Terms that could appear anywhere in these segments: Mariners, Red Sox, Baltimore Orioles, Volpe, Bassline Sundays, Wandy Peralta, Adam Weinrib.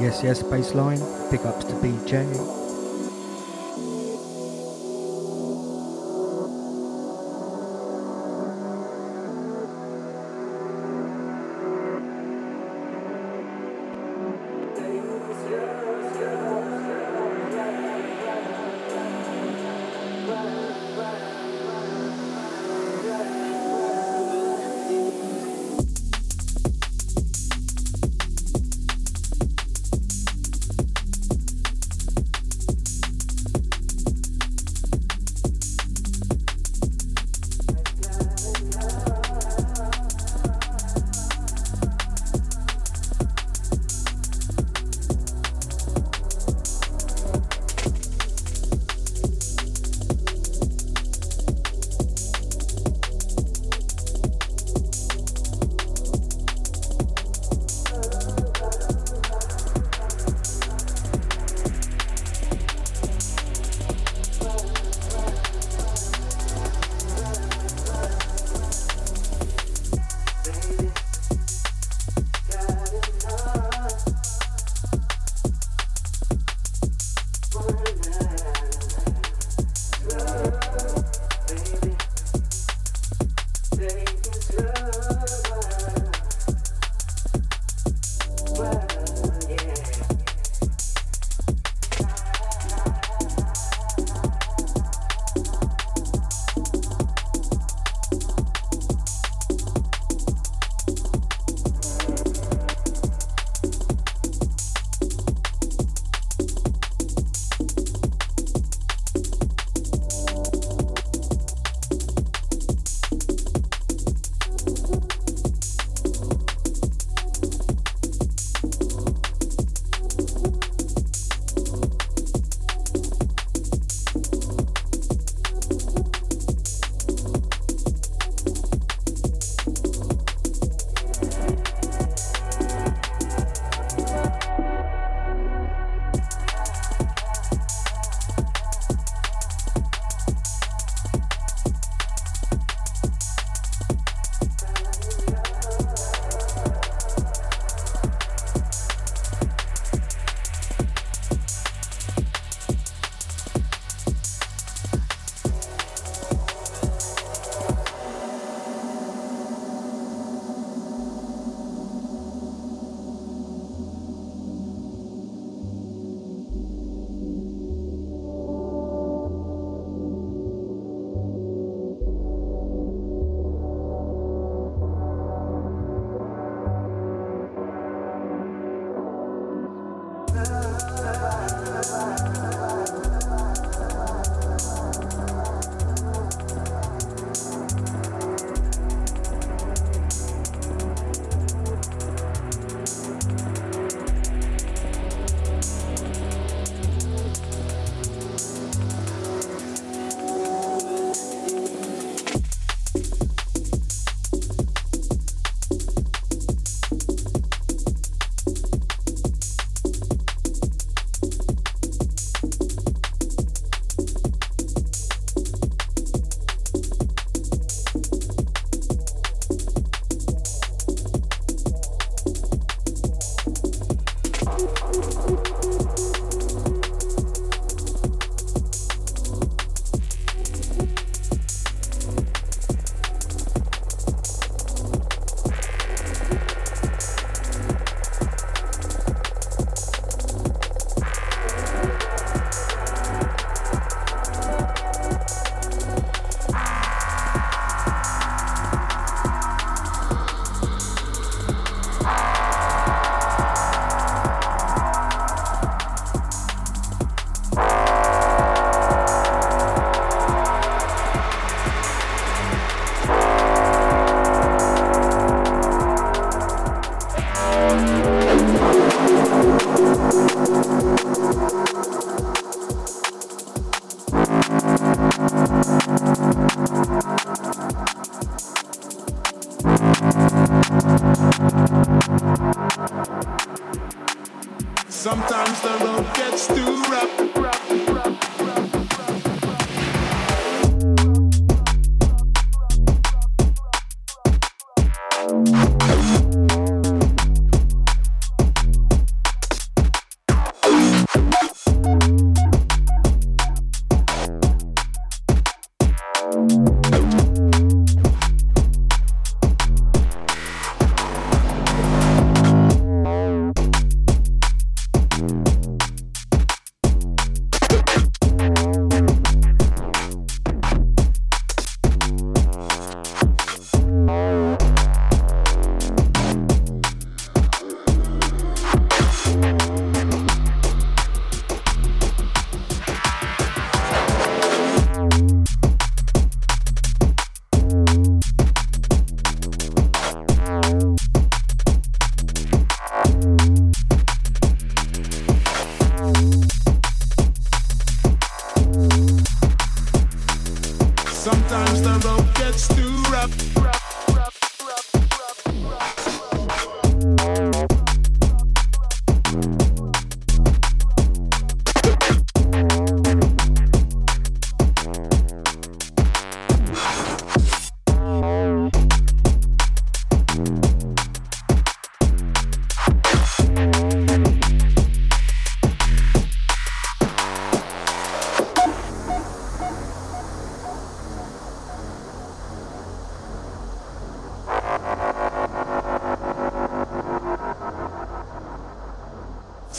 Yes, yes, Bassline. Big ups to BJ.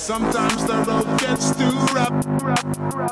Sometimes the road gets too rough.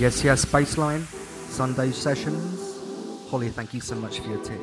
Yes, Bassline Sunday sessions. Holly, thank you so much for your tip.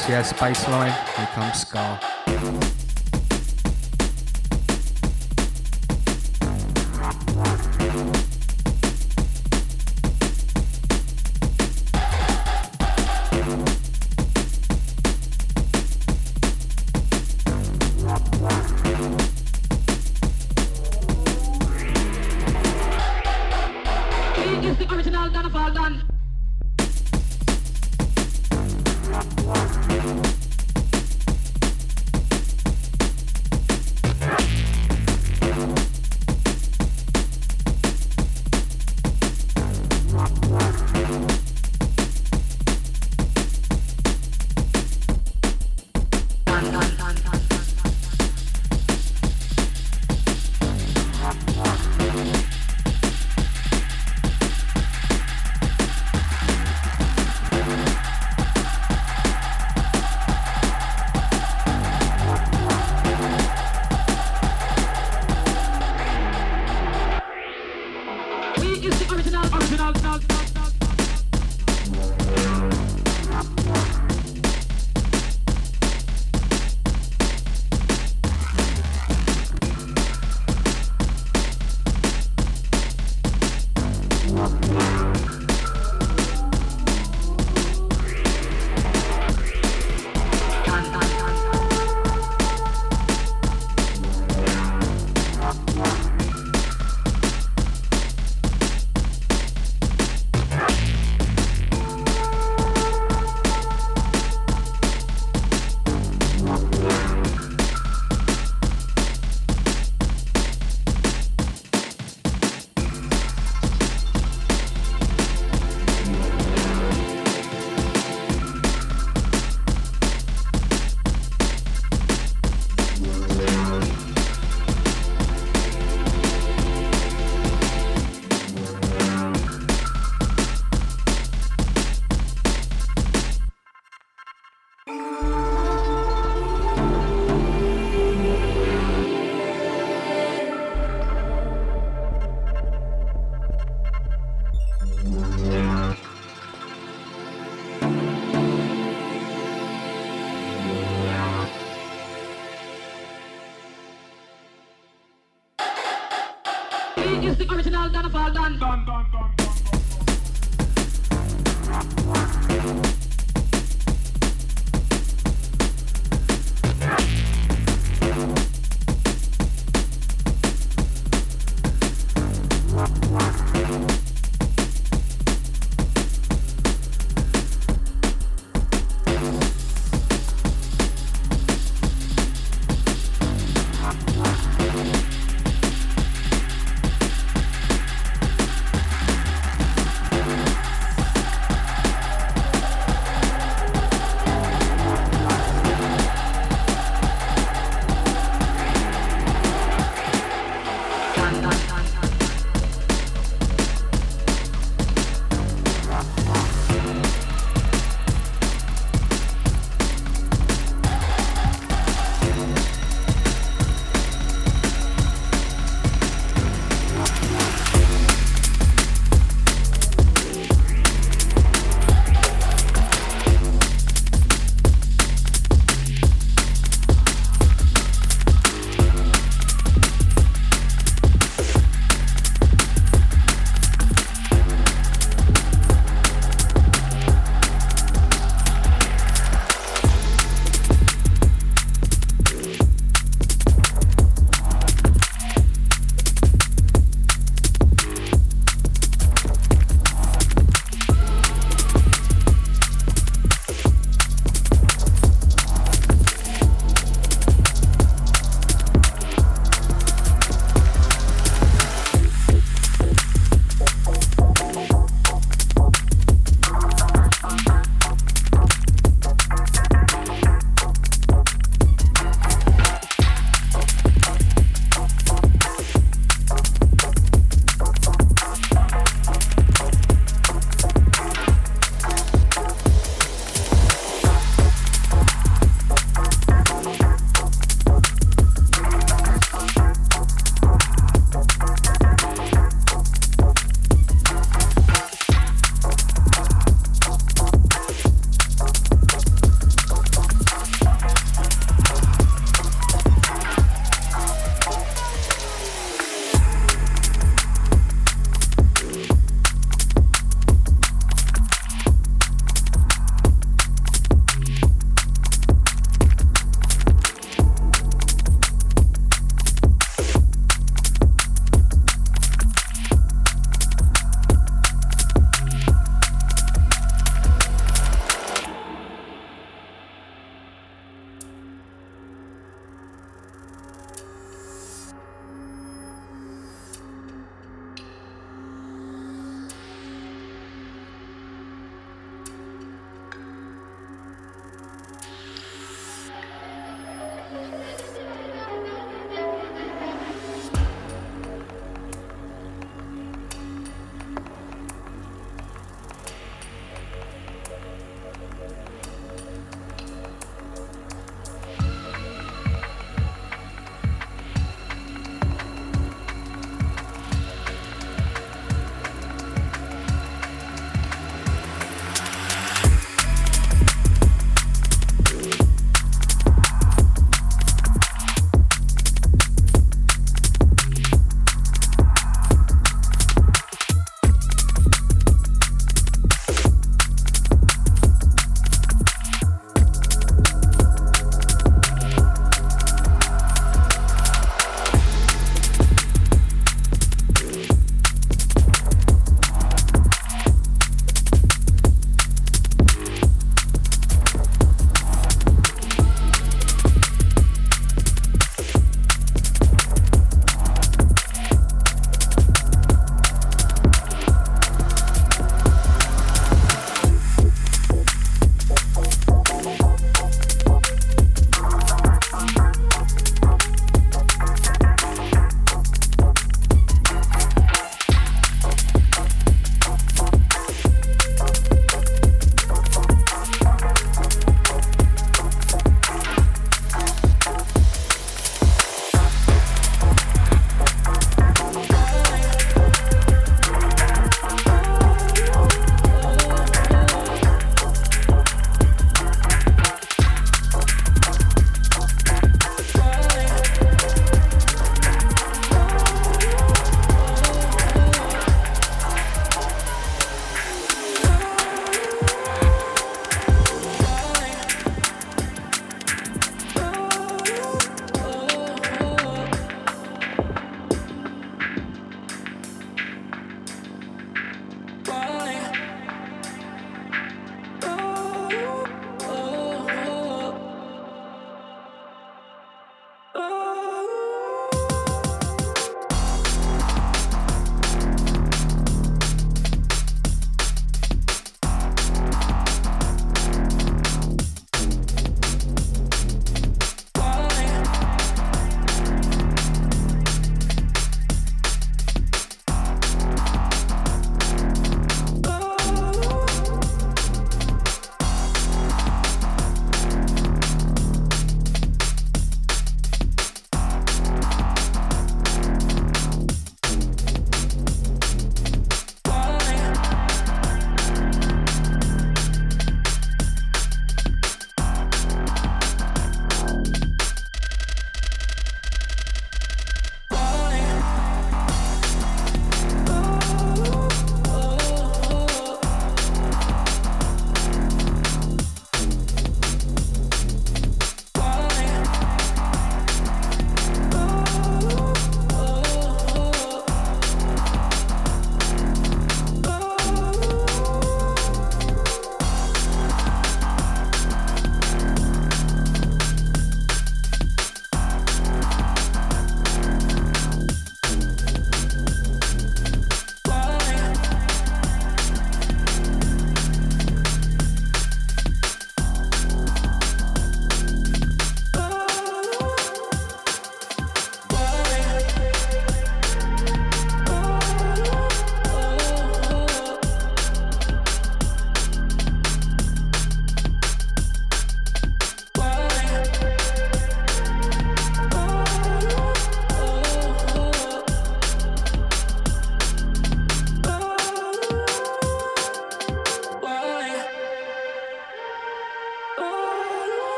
Sundays. Yes, Bassline. Here comes Scar.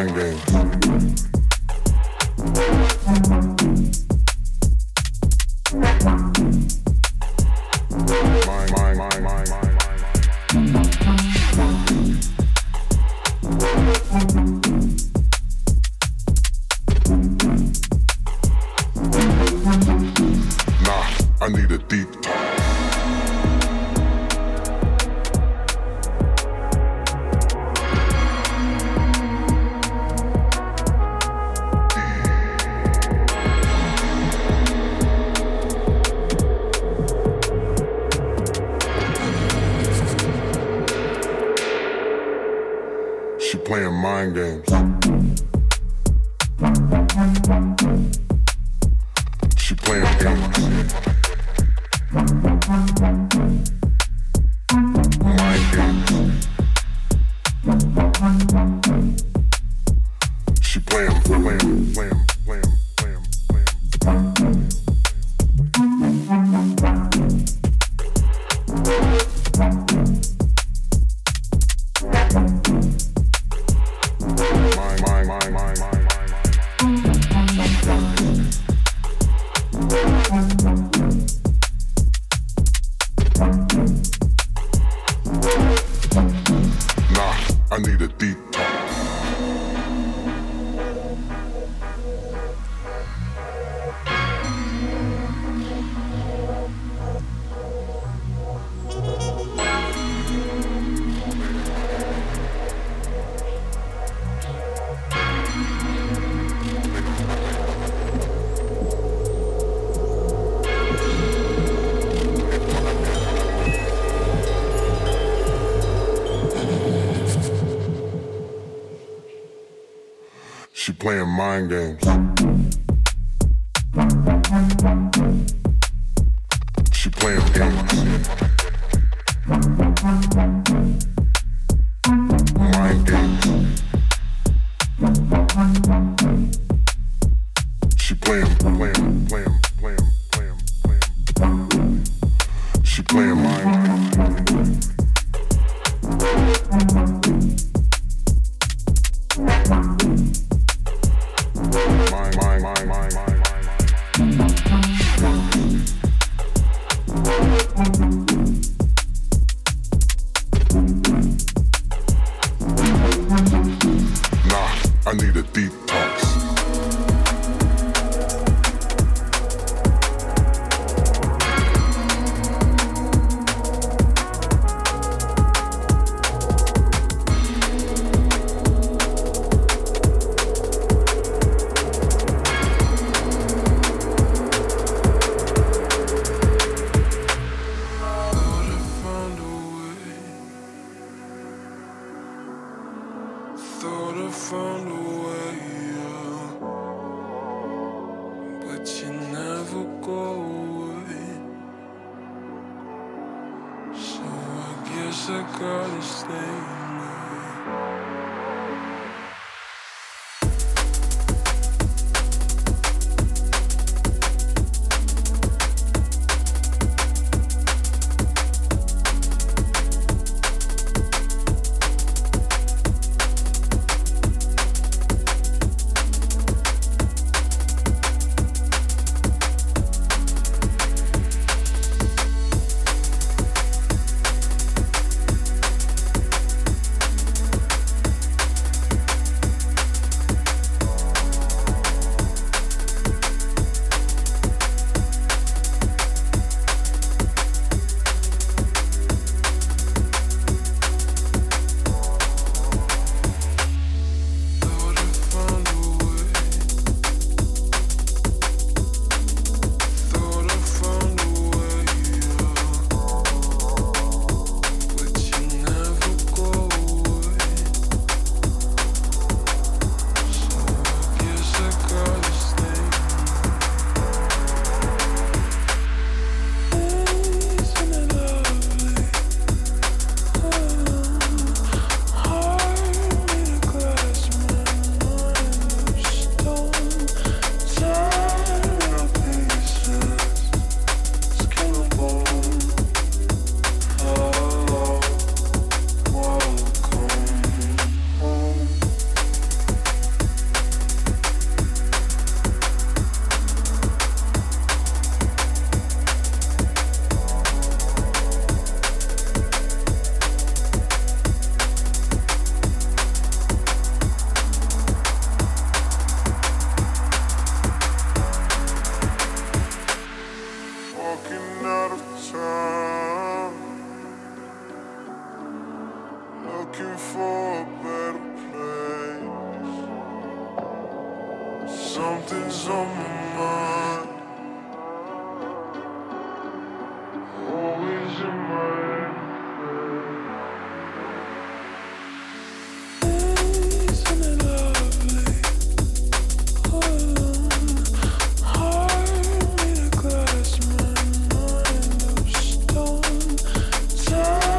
Sundays. Playing mind games. She playing games. Mind games. She playing. She playing mind games. looking for a better place. Something's on my mind, always in my head. Isn't it lovely? Heart made a glass, my mind of stone. Time come.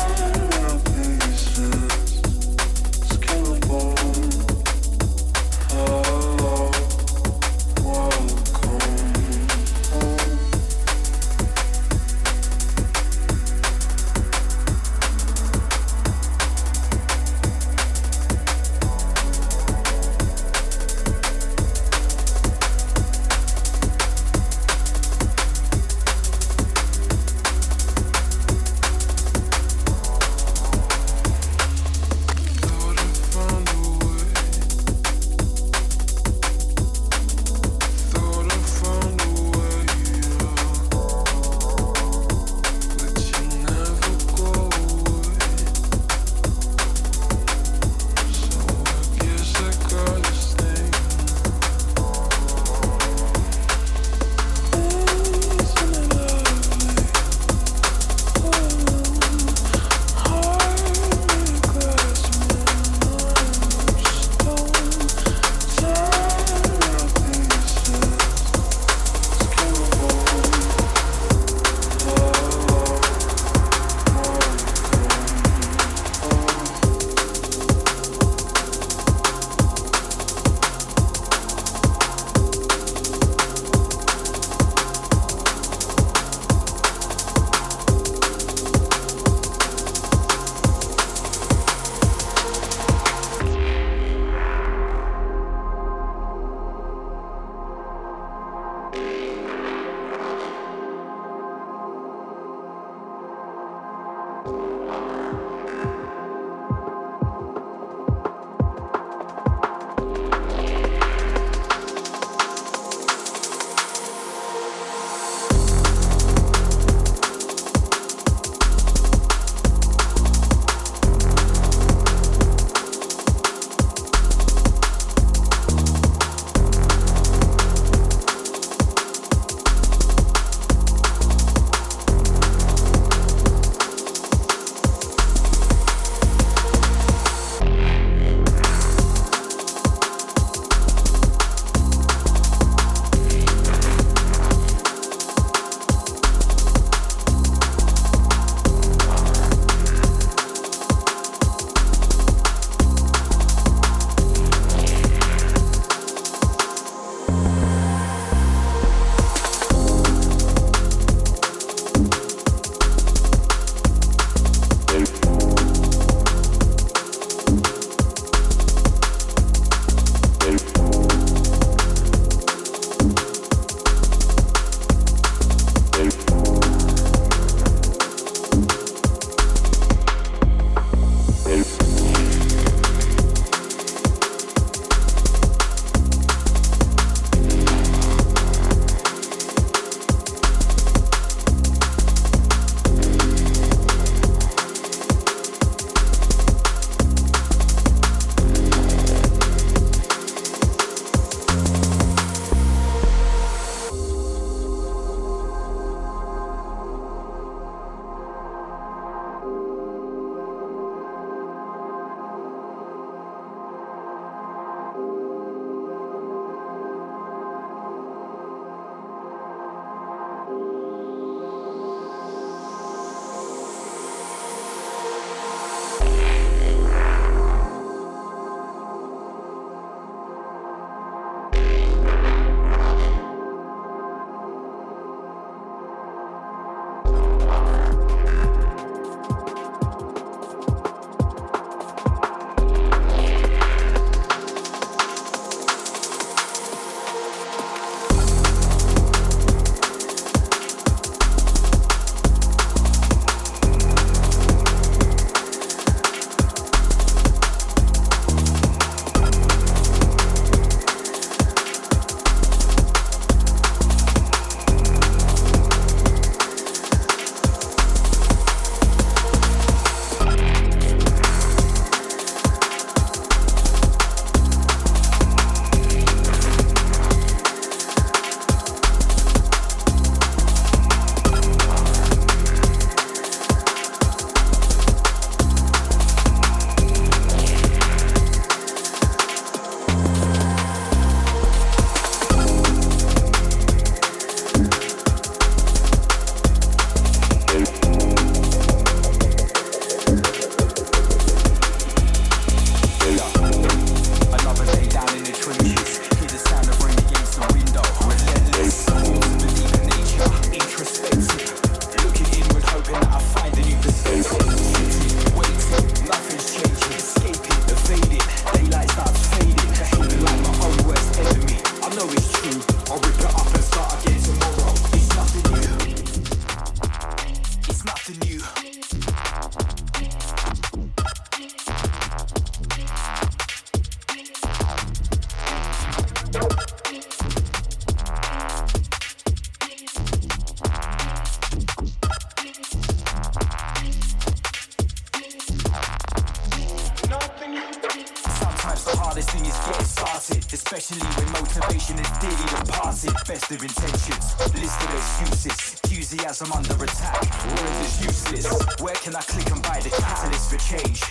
they see is what started, especially when motivation is dearly departed. Best of intentions, list of excuses, enthusiasm under attack, all of this useless. Where can I click and buy the catalyst for change?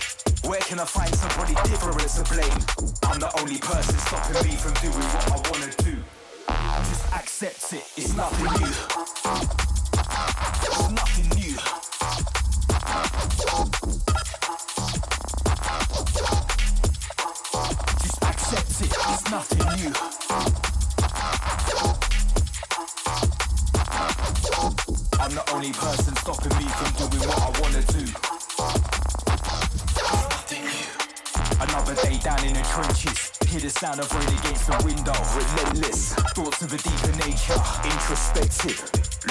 Where can I find somebody different to blame? I'm the only person stopping me from doing what I wanna do. Just accept it, it's nothing new. It's nothing new. Just accept it, it's nothing new. I'm the only person stopping me from doing what I wanna do. It's nothing new. Another day down in the trenches. Hear the sound of rain against the window. Relentless, thoughts of a deeper nature. Introspective,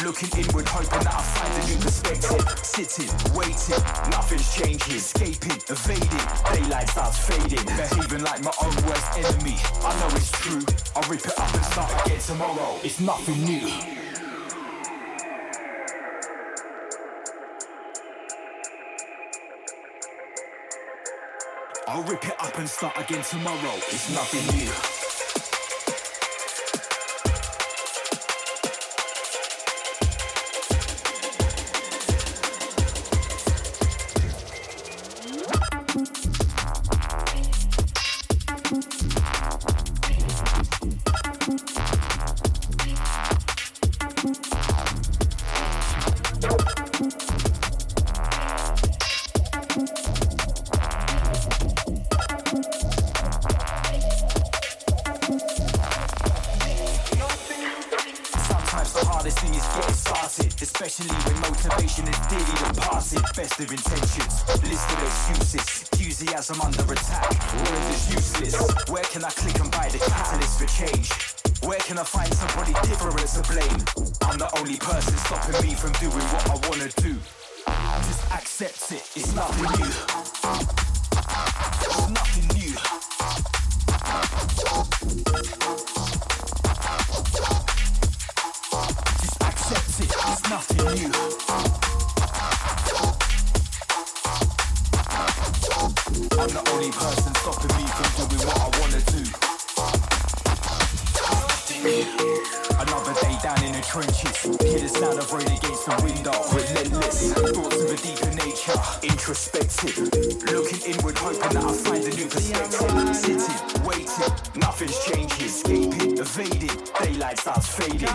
looking inward, hoping that I find a new perspective. Sitting, waiting, nothing's changing. Escaping, evading, daylight starts fading. Behaving like my own worst enemy. I know it's true, I'll rip it up and start again tomorrow. It's nothing new. I'll rip it up and start again tomorrow. It's nothing new. Especially when motivation is dearly departed. Best of intentions, list of excuses, enthusiasm under attack, all of this useless. Where can I click and buy the catalyst for change? Where can I find somebody different to blame? I'm the only person stopping me from doing what I wanna do. Just accept it, it's nothing new. It's nothing new. It's nothing new. I'm the only person stopping me from doing what I wanna do. Nothing new. Another day down in the trenches. Hear the sound of rain against the window. Relentless, thoughts of a deeper nature. Introspective, looking inward, hoping that I find a new perspective. Sitting, waiting, nothing's changing. Escaping, evading, daylight starts fading.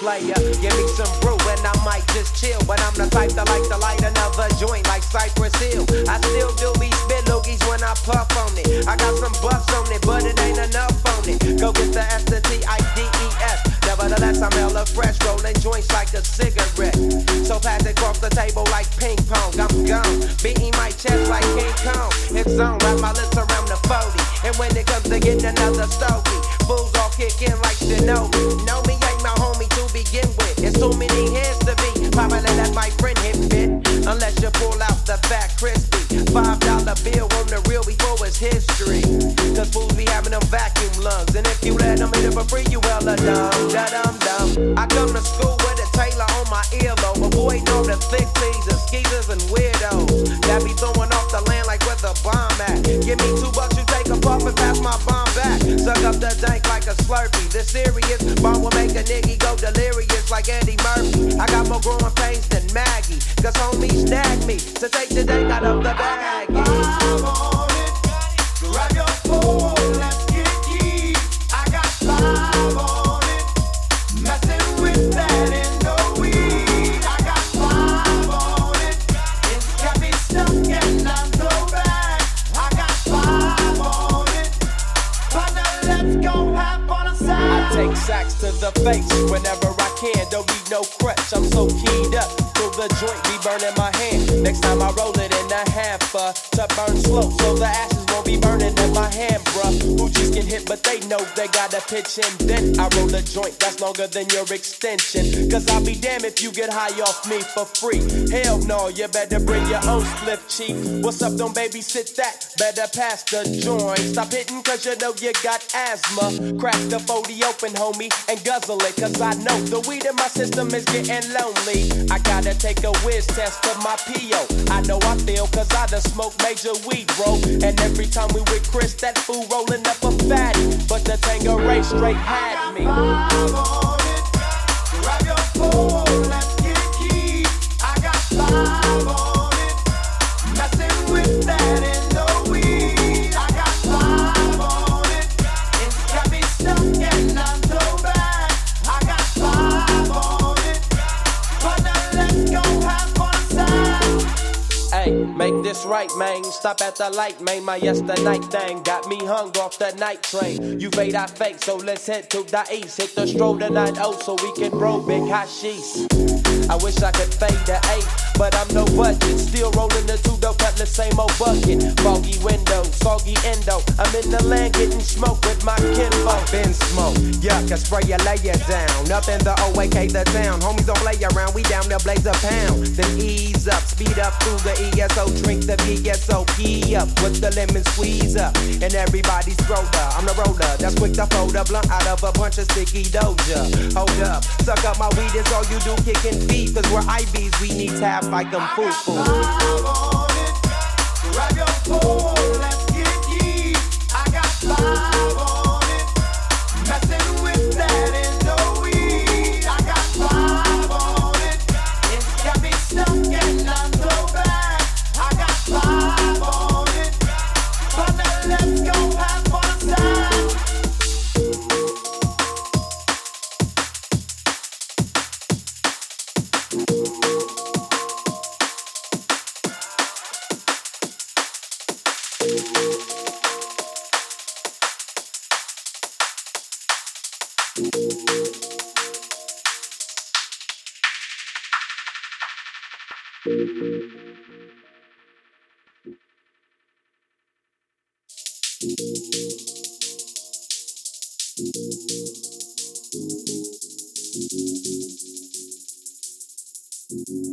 Player, give me some brew and I might just chill. But I'm the type that like to light another joint like Cypress Hill. I still do be spit loogies when I puff on it. I got some buffs on it, but it ain't enough on it. Go get the S-T-I-D-E-S. Nevertheless, I'm hella fresh, rolling joints like a cigarette. So pass it across the table like ping pong. I'm gone, beating my chest like King Kong. It's on, wrap my lips around the 40. And when it comes to getting another stogie, fools all kicking like Shinobi. Know me ain't my homie to begin with. It's too many heads to be. Probably let my friend hit fit. Unless you pull out the fat crispy $5 bill on the real before it's history. Cause fools be having them vacuum lungs. And if you let them hit it for free, you hella dumb. I come to school with a tailor on my earlobe. Avoid all the thick teasers, skeezers, and weirdos that be throwing off the land like where the bomb at. Give me $2, you take a puff and pass my bomb back. Suck up the dank like a Slurpee. This serious bomb will make a nigga go delirious like Eddie Murphy. I got more growing pains than Maggie, cause homies snagged me to take the dank out of the baggie. I'm on it, grab your phone, let's get ye. I got five on. Take sacks to the face whenever I can. Don't need no crutch, I'm so keyed up. Till the joint be burning my hand. Next time I roll it in a hamper to burn slow, so the ashes won't be burning in my hand, bruh. Hoochies can hit, but they know they got a pitch and dent. I roll a joint that's longer than your extension. Cause I'll be damned if you get high off me for free. Hell no, you better bring your own slip cheek. What's up, don't babysit that? Better pass the joint. Stop hitting cause you know you got asthma. Crack the 40 open, homie, and guzzle it. Cause I know the weed in my system is getting lonely. I gotta take take a whiz test of my P.O. I know I feel cause I done smoked major weed, bro. And every time we with Chris, that fool rolling up a fat. But the Tangeray straight had me. Grab your phone, let's get key. I got 5 on it. Messing with that in the weed. I got 5 on it. It's got me stuck and I'm so bad. I got 5 on it. But now let's go have one side. Hey, make this right, man. Stop at the light, man. My yesternight thing got me hung off the night train. You fade, I fake, so let's head to the east. Hit the stroll to 9-0 so we can roll big hashish. I wish I could fade the 8, but I'm no budget. Still rolling the 2-dough cutlass, same old bucket. Foggy window, soggy endo. I'm in the land getting smoke with my kinfolk. Been smoke, yuck, I spray your layer down. Up in the OAK, the town. Homies don't play around, we down there blaze a pound. Then ease up, speed up through the ESO. Drink the VSO, key up with the lemon squeeze up. And everybody's roller, I'm the roller. That's quick to fold a blunt out of a bunch of sticky doja. Hold up, suck up my weed, it's all you do kicking feet. Cause we're IBs, we need tab like them foo-foo. I got 5 on it, grab your phone, let's get ye. I got 5 on it, messing with that in the weed. I got 5 on it, it's got me stuck and I'm so bad. I got 5 on it, but now let's go have one time.